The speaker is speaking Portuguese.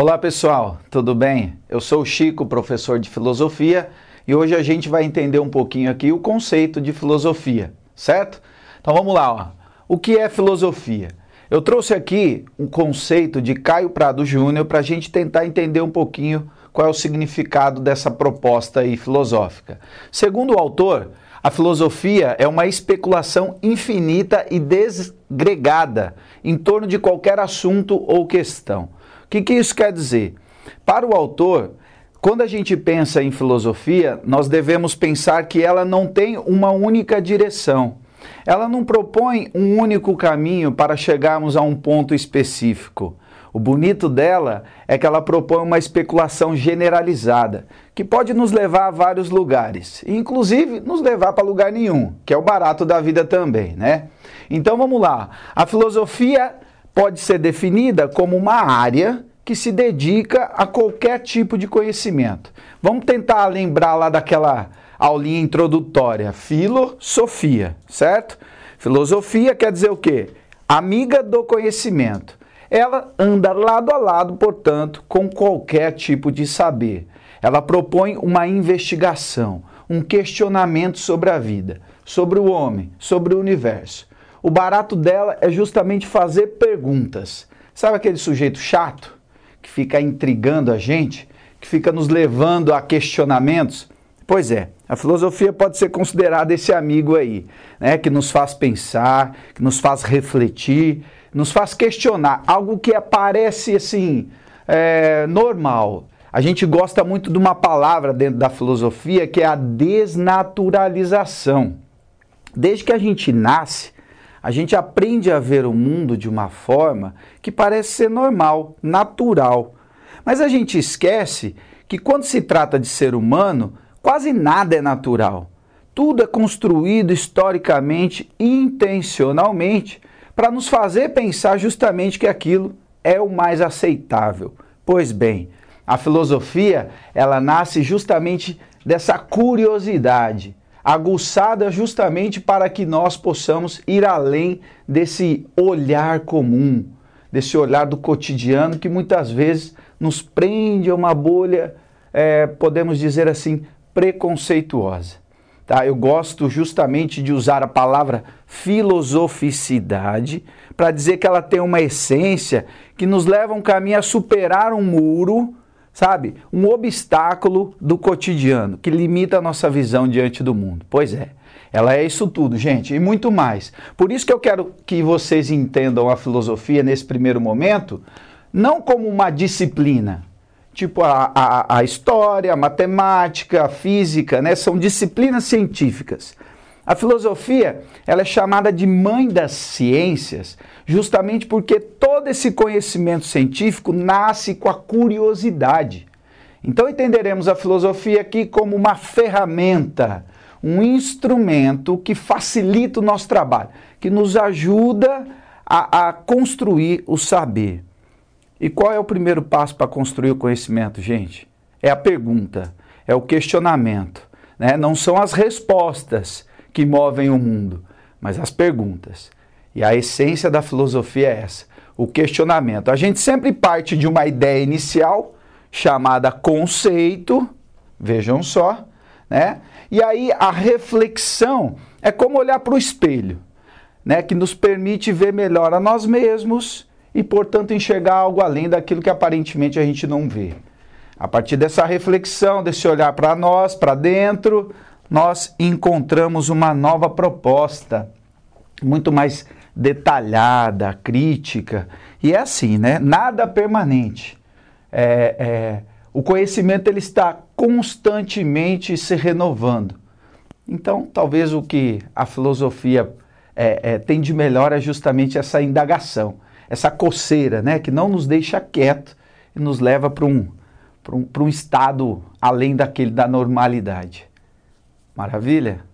Olá pessoal, tudo bem? Eu sou o Chico, professor de filosofia, e hoje a gente vai entender um pouquinho aqui o conceito de filosofia, certo? Então vamos lá, ó. O que é filosofia? Eu trouxe aqui um conceito de Caio Prado Júnior para a gente tentar entender um pouquinho qual é o significado dessa proposta aí filosófica. Segundo o autor, a filosofia é uma especulação infinita e desgregada em torno de qualquer assunto ou questão. O que isso quer dizer? Para o autor, quando a gente pensa em filosofia, nós devemos pensar que ela não tem uma única direção. Ela não propõe um único caminho para chegarmos a um ponto específico. O bonito dela é que ela propõe uma especulação generalizada, que pode nos levar a vários lugares, e inclusive nos levar para lugar nenhum, que é o barato da vida também, né? Então vamos lá, a filosofia pode ser definida como uma área que se dedica a qualquer tipo de conhecimento. Vamos tentar lembrar lá daquela aulinha introdutória, filosofia, certo? Filosofia quer dizer o quê? Amiga do conhecimento. Ela anda lado a lado, portanto, com qualquer tipo de saber. Ela propõe uma investigação, um questionamento sobre a vida, sobre o homem, sobre o universo. O barato dela é justamente fazer perguntas. Sabe aquele sujeito chato, que fica intrigando a gente, que fica nos levando a questionamentos? Pois é, a filosofia pode ser considerada esse amigo aí, né, que nos faz pensar, que nos faz refletir, nos faz questionar, algo que parece assim, normal. A gente gosta muito de uma palavra dentro da filosofia que é a desnaturalização. Desde que a gente nasce, a gente aprende a ver o mundo de uma forma que parece ser normal, natural. Mas a gente esquece que quando se trata de ser humano, quase nada é natural. Tudo é construído historicamente e intencionalmente para nos fazer pensar justamente que aquilo é o mais aceitável. Pois bem, a filosofia, ela nasce justamente dessa curiosidade, aguçada justamente para que nós possamos ir além desse olhar comum, desse olhar do cotidiano que muitas vezes nos prende a uma bolha, podemos dizer assim, preconceituosa. Tá? Eu gosto justamente de usar a palavra filosoficidade para dizer que ela tem uma essência que nos leva um caminho a superar um muro, sabe? Um obstáculo do cotidiano, que limita a nossa visão diante do mundo. Pois é, ela é isso tudo, gente, e muito mais. Por isso que eu quero que vocês entendam a filosofia nesse primeiro momento, não como uma disciplina, tipo a história, a matemática, a física, né? São disciplinas científicas. A filosofia, ela é chamada de mãe das ciências, justamente porque todo esse conhecimento científico nasce com a curiosidade. Então entenderemos a filosofia aqui como uma ferramenta, um instrumento que facilita o nosso trabalho, que nos ajuda a construir o saber. E qual é o primeiro passo para construir o conhecimento, gente? É a pergunta, é o questionamento, né? Não são as respostas que movem o mundo, mas as perguntas. E a essência da filosofia é essa, o questionamento. A gente sempre parte de uma ideia inicial, chamada conceito, vejam só, né? E aí a reflexão é como olhar para o espelho, né? Que nos permite ver melhor a nós mesmos e, portanto, enxergar algo além daquilo que aparentemente a gente não vê. A partir dessa reflexão, desse olhar para nós, para dentro, nós encontramos uma nova proposta, muito mais detalhada, crítica. E é assim, né? Nada permanente. O conhecimento ele está constantemente se renovando. Então, talvez o que a filosofia tem de melhor é justamente essa indagação, essa coceira, né? Que não nos deixa quieto e nos leva para um estado além daquele da normalidade. Maravilha?